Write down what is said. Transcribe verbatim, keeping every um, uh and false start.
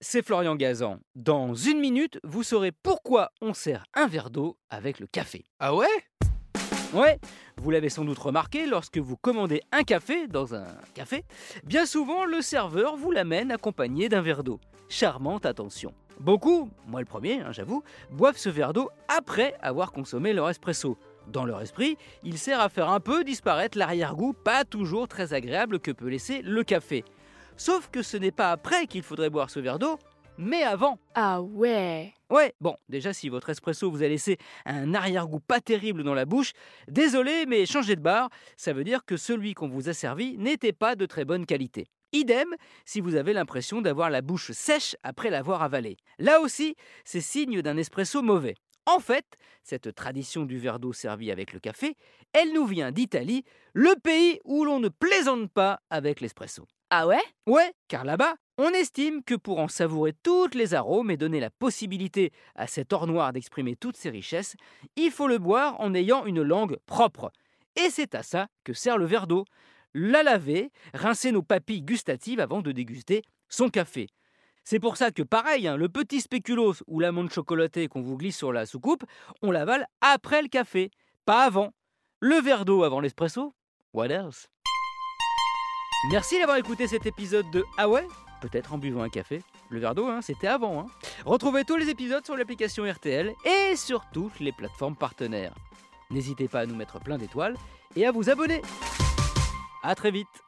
c'est Florian Gazan. Dans une minute, vous saurez pourquoi on sert un verre d'eau avec le café. Ah ouais ? Ouais, vous l'avez sans doute remarqué, lorsque vous commandez un café dans un café, bien souvent le serveur vous l'amène accompagné d'un verre d'eau. Charmante attention. Beaucoup, moi le premier, hein, j'avoue, boivent ce verre d'eau après avoir consommé leur espresso. Dans leur esprit, il sert à faire un peu disparaître l'arrière-goût pas toujours très agréable que peut laisser le café. Sauf que ce n'est pas après qu'il faudrait boire ce verre d'eau, mais avant. Ah ouais. Ouais, bon, déjà si votre espresso vous a laissé un arrière-goût pas terrible dans la bouche, désolé, mais changez de bar, ça veut dire que celui qu'on vous a servi n'était pas de très bonne qualité. Idem si vous avez l'impression d'avoir la bouche sèche après l'avoir avalé. Là aussi, c'est signe d'un espresso mauvais. En fait, cette tradition du verre d'eau servi avec le café, elle nous vient d'Italie, le pays où l'on ne plaisante pas avec l'espresso. Ah ouais ? Ouais, car là-bas, on estime que pour en savourer toutes les arômes et donner la possibilité à cet or noir d'exprimer toutes ses richesses, il faut le boire en ayant une langue propre. Et c'est à ça que sert le verre d'eau. La laver, rincer nos papilles gustatives avant de déguster son café. C'est pour ça que pareil, hein, le petit spéculoos ou l'amande chocolatée qu'on vous glisse sur la soucoupe, on l'avale après le café, pas avant. Le verre d'eau avant l'espresso, what else ? Merci d'avoir écouté cet épisode de Ah ouais ? Peut-être en buvant un café. Le verre d'eau, hein, c'était avant. Hein. Retrouvez tous les épisodes sur l'application R T L et sur toutes les plateformes partenaires. N'hésitez pas à nous mettre plein d'étoiles et à vous abonner. À très vite.